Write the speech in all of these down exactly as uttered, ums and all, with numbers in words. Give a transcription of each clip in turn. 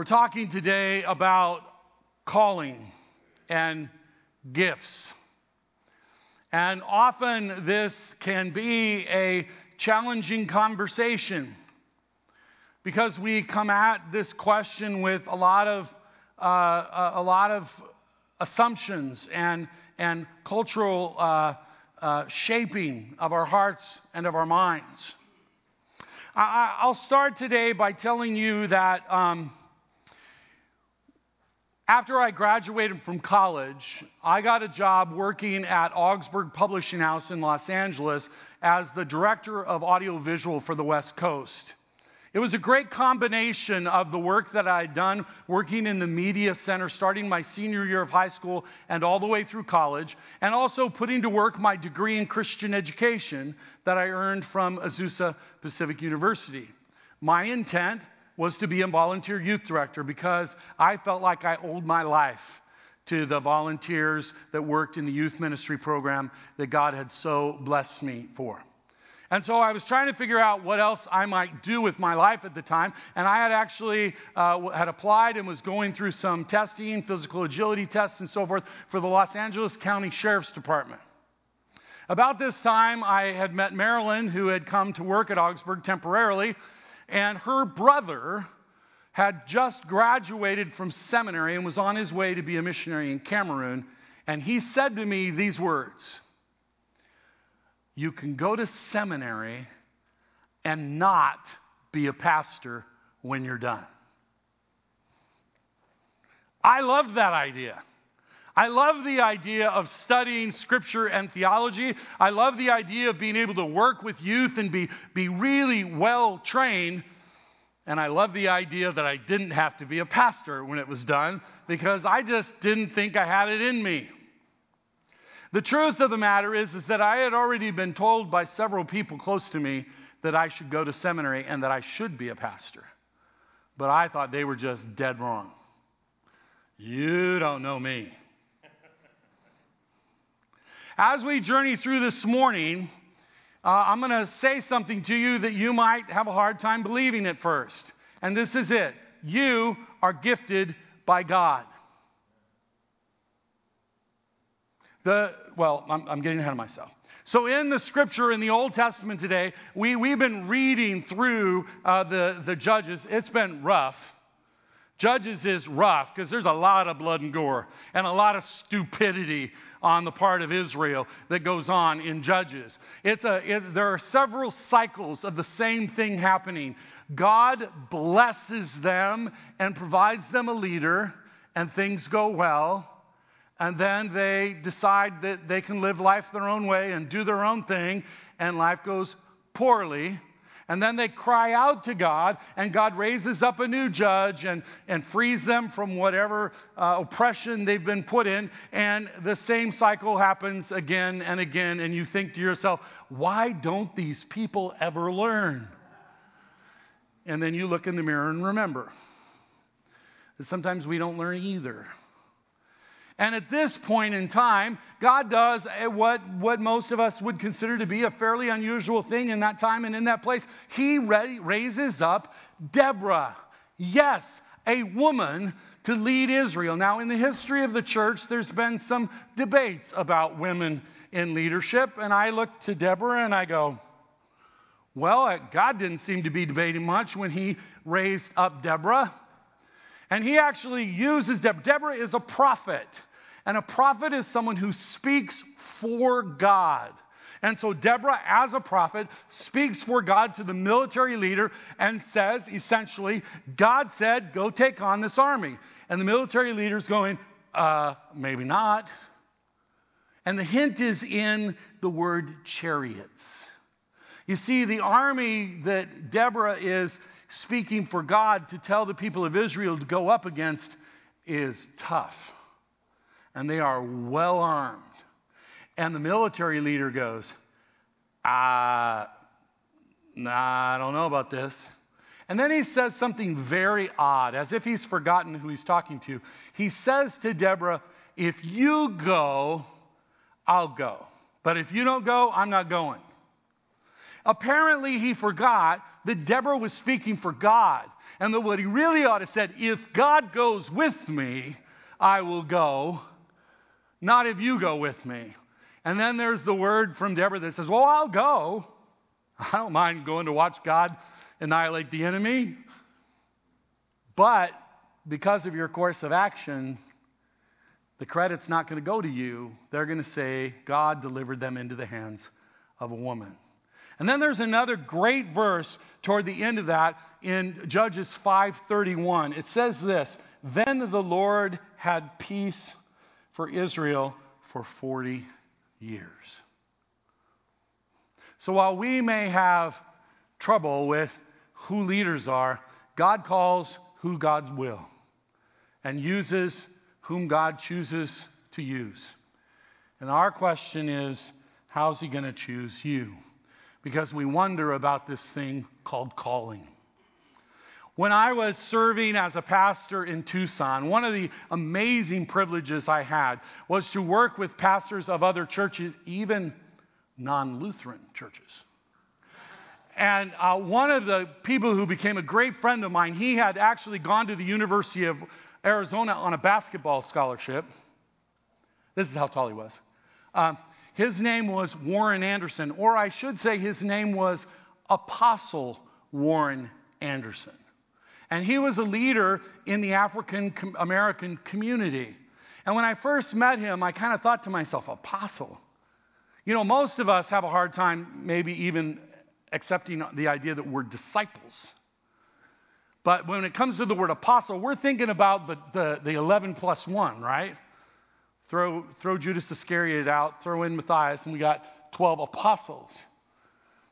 We're talking today about calling and gifts. And often this can be a challenging conversation because we come at this question with a lot of uh, a lot of assumptions and and cultural uh, uh, shaping of our hearts and of our minds. I, I'll start today by telling you that. Um, After I graduated from college, I got a job working at Augsburg Publishing House in Los Angeles as the director of audiovisual for the West Coast. It was a great combination of the work that I had done working in the media center starting my senior year of high school and all the way through college, and also putting to work my degree in Christian education that I earned from Azusa Pacific University. My intent was to be a volunteer youth director because I felt like I owed my life to the volunteers that worked in the youth ministry program that God had so blessed me for. And so I was trying to figure out what else I might do with my life at the time, and I had actually uh, had applied and was going through some testing, physical agility tests and so forth, for the Los Angeles County Sheriff's Department. About this time, I had met Marilyn, who had come to work at Augsburg temporarily, and her brother had just graduated from seminary and was on his way to be a missionary in Cameroon. And he said to me these words, "You can go to seminary and not be a pastor when you're done." I loved that idea. I love the idea of studying scripture and theology. I love the idea of being able to work with youth and be, be really well trained. And I love the idea that I didn't have to be a pastor when it was done because I just didn't think I had it in me. The truth of the matter is, is that I had already been told by several people close to me that I should go to seminary and that I should be a pastor. But I thought they were just dead wrong. You don't know me. As we journey through this morning, uh, I'm going to say something to you that you might have a hard time believing at first. And this is it. You are gifted by God. The well, I'm, I'm getting ahead of myself. So in the scripture, in the Old Testament today, we, we've been reading through uh, the, the Judges. It's been rough. Judges is rough because there's a lot of blood and gore and a lot of stupidity on the part of Israel that goes on in Judges. It's a, it, there are several cycles of the same thing happening. God blesses them and provides them a leader, and things go well, and then they decide that they can live life their own way and do their own thing, and life goes poorly. And then they cry out to God, and God raises up a new judge and, and frees them from whatever uh, oppression they've been put in. And the same cycle happens again and again. And you think to yourself, why don't these people ever learn? And then you look in the mirror and remember that sometimes we don't learn either. And at this point in time, God does what, what most of us would consider to be a fairly unusual thing in that time and in that place. He raises up Deborah, yes, a woman, to lead Israel. Now, in the history of the church, there's been some debates about women in leadership. And I look to Deborah and I go, well, God didn't seem to be debating much when he raised up Deborah. And he actually uses Deborah. Deborah is a prophet. And a prophet is someone who speaks for God. And so Deborah, as a prophet, speaks for God to the military leader and says, essentially, God said, go take on this army. And the military leader's going, uh, maybe not. And the hint is in the word chariots. You see, the army that Deborah is speaking for God to tell the people of Israel to go up against is tough. And they are well armed. And the military leader goes, ah, nah, I don't know about this. And then he says something very odd, as if he's forgotten who he's talking to. He says to Deborah, if you go, I'll go. But if you don't go, I'm not going. Apparently, he forgot that Deborah was speaking for God. And that what he really ought to said, if God goes with me, I will go, not if you go with me. And then there's the word from Deborah that says, well, I'll go. I don't mind going to watch God annihilate the enemy. But because of your course of action, the credit's not going to go to you. They're going to say, God delivered them into the hands of a woman. And then there's another great verse toward the end of that in Judges five thirty-one. It says this, then the Lord had peace for Israel for forty years. So while we may have trouble with who leaders are, God calls who God will and uses whom God chooses to use. And our question is, how's he going to choose you? Because we wonder about this thing called calling. When I was serving as a pastor in Tucson, one of the amazing privileges I had was to work with pastors of other churches, even non-Lutheran churches. And uh, one of the people who became a great friend of mine, he had actually gone to the University of Arizona on a basketball scholarship. This is how tall he was. Um, his name was Warren Anderson, or I should say his name was Apostle Warren Anderson. And he was a leader in the African American community. And when I first met him, I kind of thought to myself, apostle? You know, most of us have a hard time maybe even accepting the idea that we're disciples. But when it comes to the word apostle, we're thinking about the, the, the eleven plus one, right? Throw, throw Judas Iscariot out, throw in Matthias, and we got twelve apostles.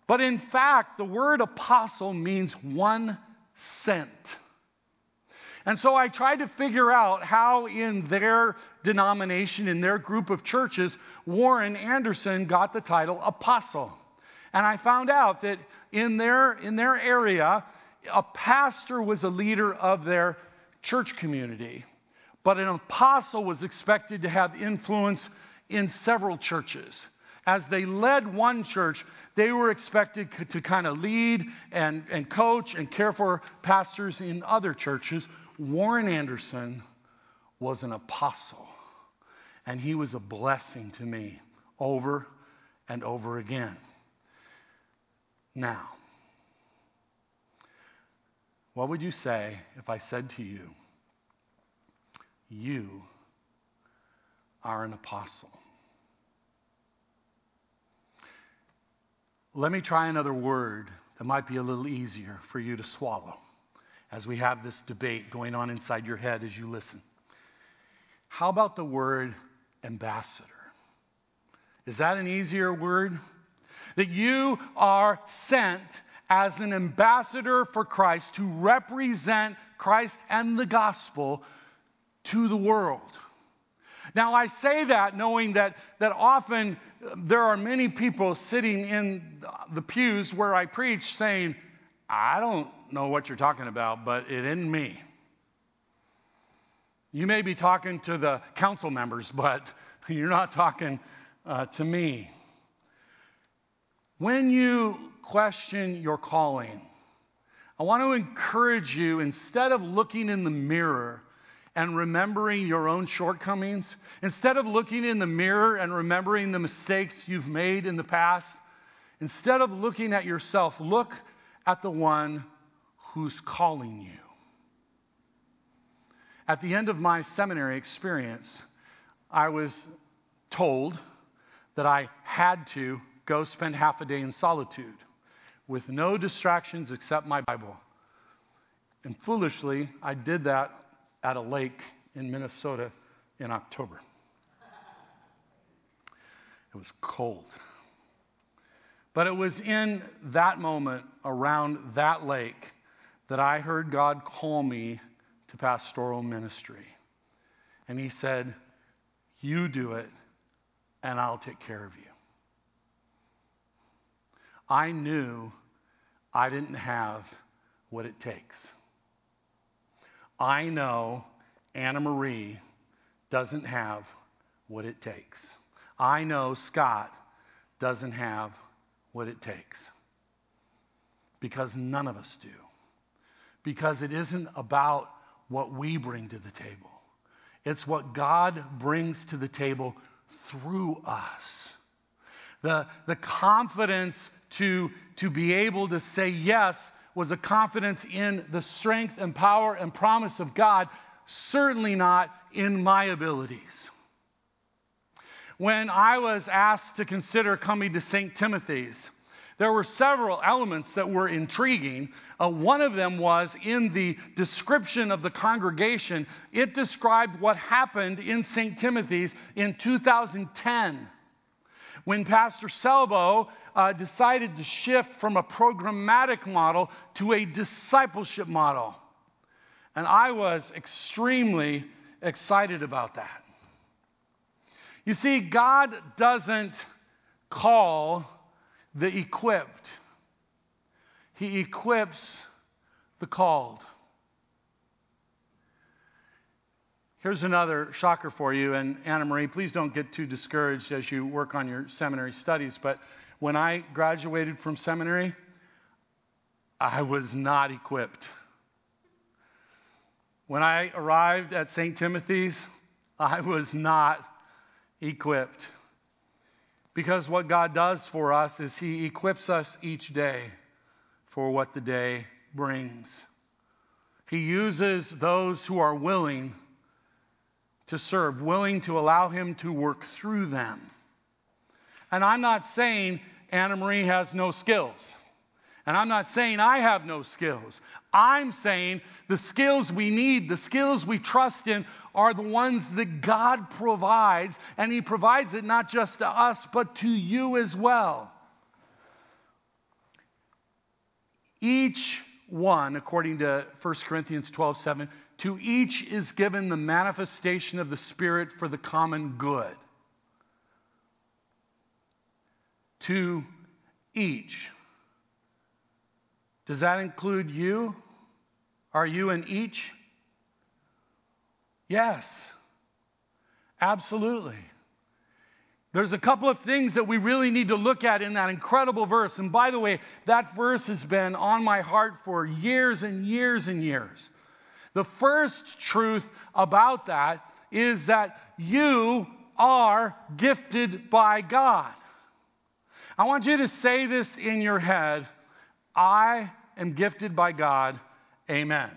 But in fact, the word apostle means one sent. And so I tried to figure out how in their denomination, in their group of churches, Warren Anderson got the title apostle. And I found out that in their, in their area, a pastor was a leader of their church community, but an apostle was expected to have influence in several churches. As they led one church, they were expected to kind of lead and, and coach and care for pastors in other churches. Warren Anderson was an apostle, and he was a blessing to me over and over again. Now, what would you say if I said to you, you are an apostle? Let me try another word that might be a little easier for you to swallow as we have this debate going on inside your head as you listen. How about the word ambassador? Is that an easier word? That you are sent as an ambassador for Christ to represent Christ and the gospel to the world. Now, I say that knowing that, that often there are many people sitting in the pews where I preach saying, I don't know what you're talking about, but it isn't me. You may be talking to the council members, but you're not talking uh, to me. When you question your calling, I want to encourage you, instead of looking in the mirror and remembering your own shortcomings, instead of looking in the mirror and remembering the mistakes you've made in the past, instead of looking at yourself, look at the one who's calling you. At the end of my seminary experience, I was told that I had to go spend half a day in solitude with no distractions except my Bible. And foolishly, I did that at a lake in Minnesota in October. It was cold. But it was in that moment around that lake that I heard God call me to pastoral ministry. And he said, you do it and I'll take care of you. I knew I didn't have what it takes. I know Anna Marie doesn't have what it takes. I know Scott doesn't have what it takes. Because none of us do. because it isn't about what we bring to the table. It's what God brings to the table through us. The, the confidence to, to be able to say yes was a confidence in the strength and power and promise of God, certainly not in my abilities. When I was asked to consider coming to Saint Timothy's, there were several elements that were intriguing. Uh, one of them was in the description of the congregation. It described what happened in Saint Timothy's in two thousand ten when Pastor Selbo uh, decided to shift from a programmatic model to a discipleship model. And I was extremely excited about that. You see, God doesn't call the equipped. He equips the called. Here's another shocker for you, and Anna Marie, please don't get too discouraged as you work on your seminary studies, but when I graduated from seminary, I was not equipped. When I arrived at Saint Timothy's, I was not equipped. Because what God does for us is He equips us each day for what the day brings. He uses those who are willing to serve, willing to allow Him to work through them. And I'm not saying Anna Marie has no skills. And I'm not saying I have no skills. I'm saying the skills we need, the skills we trust in, are the ones that God provides. And He provides it not just to us, but to you as well. Each one, according to First Corinthians twelve seven, to each is given the manifestation of the Spirit for the common good. To each. Does that include you? Are you in each? Yes, absolutely. There's a couple of things that we really need to look at in that incredible verse. And by the way, that verse has been on my heart for years and years and years. The first truth about that is that you are gifted by God. I want you to say this in your head. I am gifted by God, amen.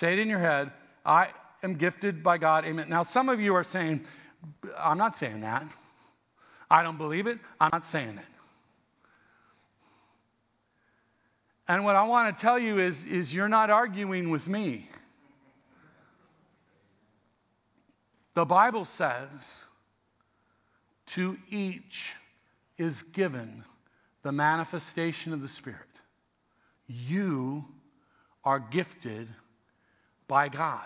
Say it in your head. I am gifted by God, amen. Now, some of you are saying, I'm not saying that. I don't believe it. I'm not saying it. And what I want to tell you is, is you're not arguing with me. The Bible says, to each is given the manifestation of the Spirit. You are gifted by God.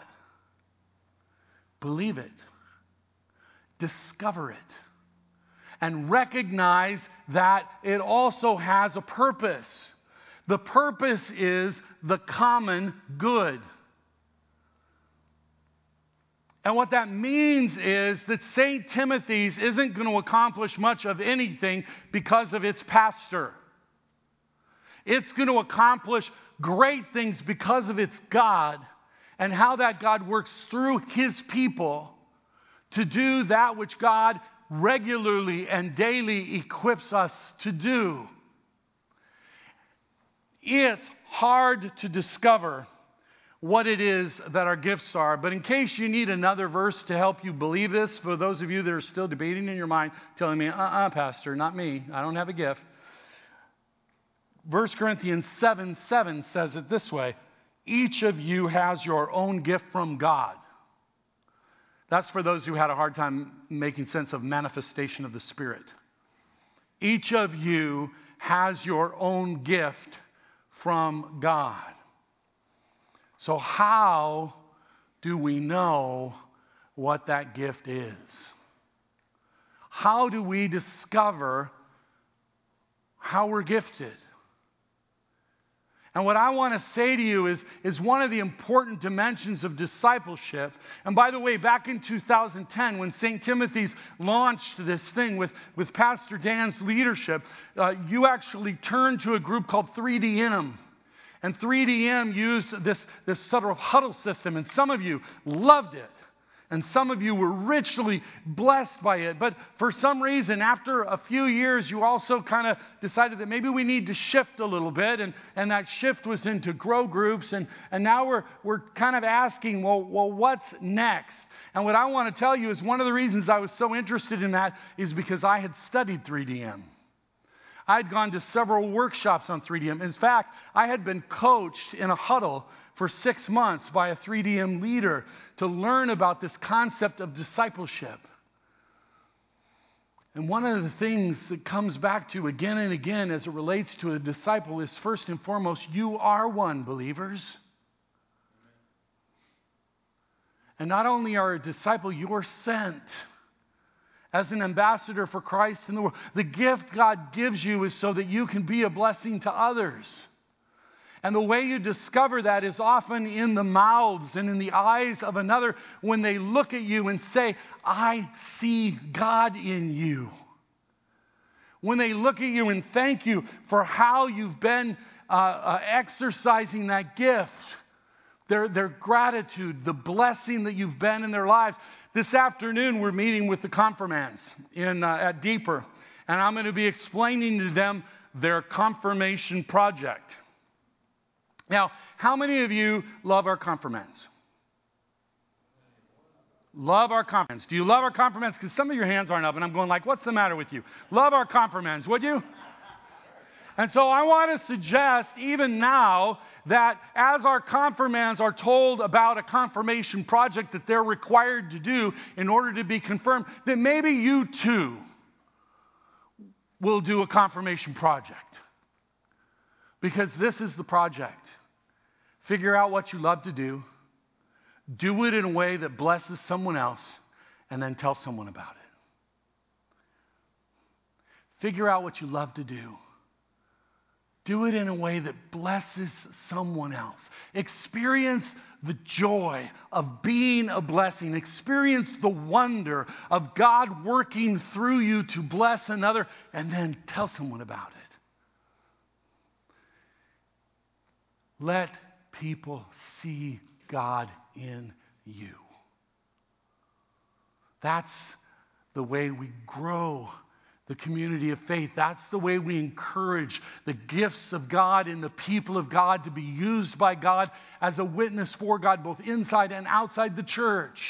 Believe it. Discover it. And recognize that it also has a purpose. The purpose is the common good. And what that means is that Saint Timothy's isn't going to accomplish much of anything because of its pastor. It's going to accomplish great things because of its God and how that God works through His people to do that which God regularly and daily equips us to do. It's hard to discover what it is that our gifts are. But in case you need another verse to help you believe this, for those of you that are still debating in your mind, telling me, uh-uh, Pastor, not me, I don't have a gift. First Corinthians seven seven says it this way, each of you has your own gift from God. That's for those who had a hard time making sense of manifestation of the Spirit. Each of you has your own gift from God. So how do we know what that gift is? How do we discover how we're gifted? And what I want to say to you is, is one of the important dimensions of discipleship. And by the way, back in two thousand ten, when Saint Timothy's launched this thing with, with Pastor Dan's leadership, uh, you actually turned to a group called three D M. And three D M used this, this sort of huddle system, and some of you loved it. And some of you were richly blessed by it. But for some reason, after a few years, you also kind of decided that maybe we need to shift a little bit. And, and that shift was into grow groups. And, and now we're, we're kind of asking, well, well, what's next? And what I want to tell you is one of the reasons I was so interested in that is because I had studied three D M. I'd gone to several workshops on three D M. In fact, I had been coached in a huddle for six months by a three D M leader to learn about this concept of discipleship. And one of the things that comes back to again and again as it relates to a disciple is first and foremost, you are one, believers. And not only are a disciple, you're sent as an ambassador for Christ in the world. The gift God gives you is so that you can be a blessing to others. And the way you discover that is often in the mouths and in the eyes of another when they look at you and say, I see God in you. When they look at you and thank you for how you've been uh, uh, exercising that gift, their, their gratitude, the blessing that you've been in their lives. This afternoon, we're meeting with the confirmands in, uh, at Deeper, and I'm going to be explaining to them their confirmation project. Now, how many of you love our confirmands? Love our confirmands. Do you love our confirmands? Because some of your hands aren't up, and I'm going like, what's the matter with you? Love our confirmands, would you? And so I want to suggest even now that as our confirmands are told about a confirmation project that they're required to do in order to be confirmed, that maybe you too will do a confirmation project. Because this is the project. Figure out what you love to do, do it in a way that blesses someone else, and then tell someone about it. Figure out what you love to do. Do it in a way that blesses someone else. Experience the joy of being a blessing. Experience the wonder of God working through you to bless another, and then tell someone about it. Let people see God in you. That's the way we grow the community of faith. That's the way we encourage the gifts of God and the people of God to be used by God as a witness for God, both inside and outside the church.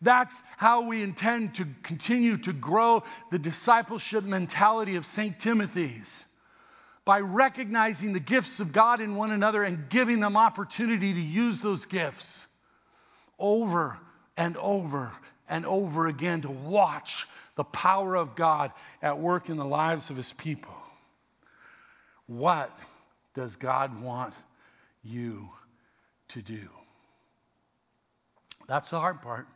That's how we intend to continue to grow the discipleship mentality of Saint Timothy's. By recognizing the gifts of God in one another and giving them opportunity to use those gifts over and over and over again to watch the power of God at work in the lives of His people. What does God want you to do? That's the hard part.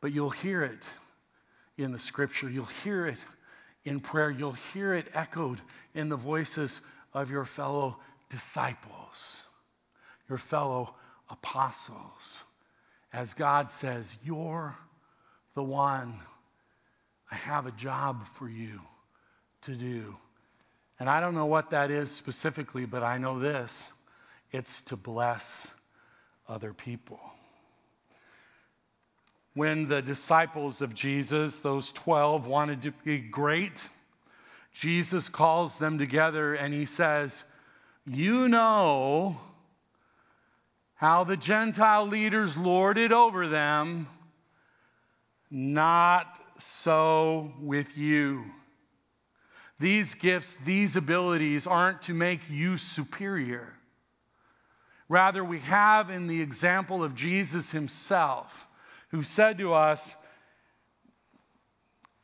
But you'll hear it in the Scripture. You'll hear it in prayer, you'll hear it echoed in the voices of your fellow disciples, your fellow apostles, as God says, you're the one. I have a job for you to do. And I don't know what that is specifically, but I know this. It's to bless other people. When the disciples of Jesus, those twelve, wanted to be great, Jesus calls them together and He says, you know how the Gentile leaders lorded over them, not so with you. These gifts, these abilities aren't to make you superior. Rather, we have in the example of Jesus Himself, who said to us,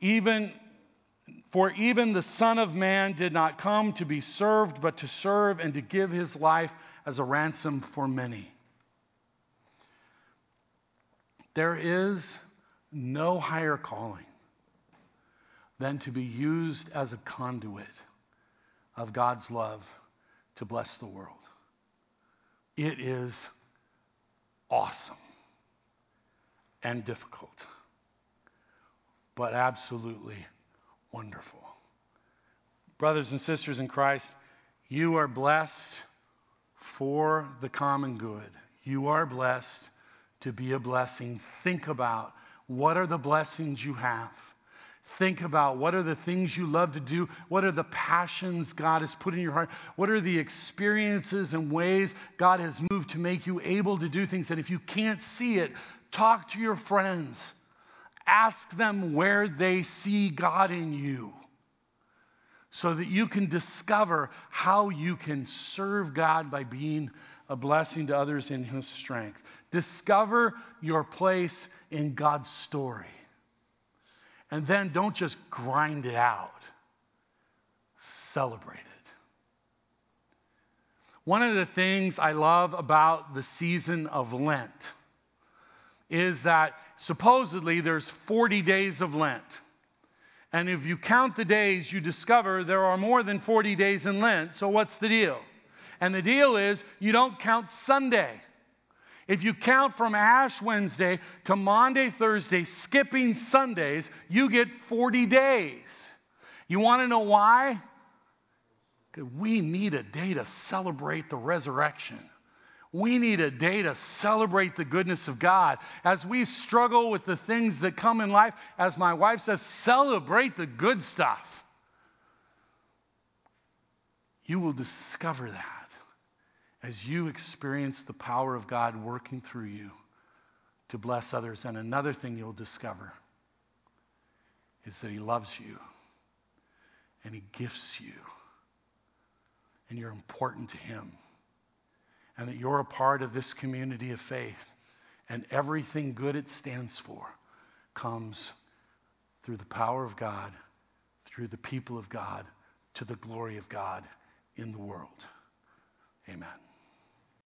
even for even the Son of Man did not come to be served, but to serve and to give His life as a ransom for many. There is no higher calling than to be used as a conduit of God's love to bless the world. It is awesome. And difficult, but absolutely wonderful. Brothers and sisters in Christ, you are blessed for the common good. You are blessed to be a blessing. Think about what are the blessings you have. Think about what are the things you love to do. What are the passions God has put in your heart? What are the experiences and ways God has moved to make you able to do things? And if you can't see it, talk to your friends. Ask them where they see God in you so that you can discover how you can serve God by being a blessing to others in His strength. Discover your place in God's story. And then don't just grind it out. Celebrate it. One of the things I love about the season of Lent is that supposedly there's forty days of Lent. And if you count the days, you discover there are more than forty days in Lent. So what's the deal? And the deal is you don't count Sunday. If you count from Ash Wednesday to Monday, Thursday, skipping Sundays, you get forty days. You want to know why? Because we need a day to celebrate the resurrection. We need a day to celebrate the goodness of God. As we struggle with the things that come in life, as my wife says, celebrate the good stuff. You will discover that as you experience the power of God working through you to bless others. And another thing you'll discover is that He loves you and He gifts you and you're important to Him. And that you're a part of this community of faith, and everything good it stands for comes through the power of God, through the people of God, to the glory of God in the world. Amen.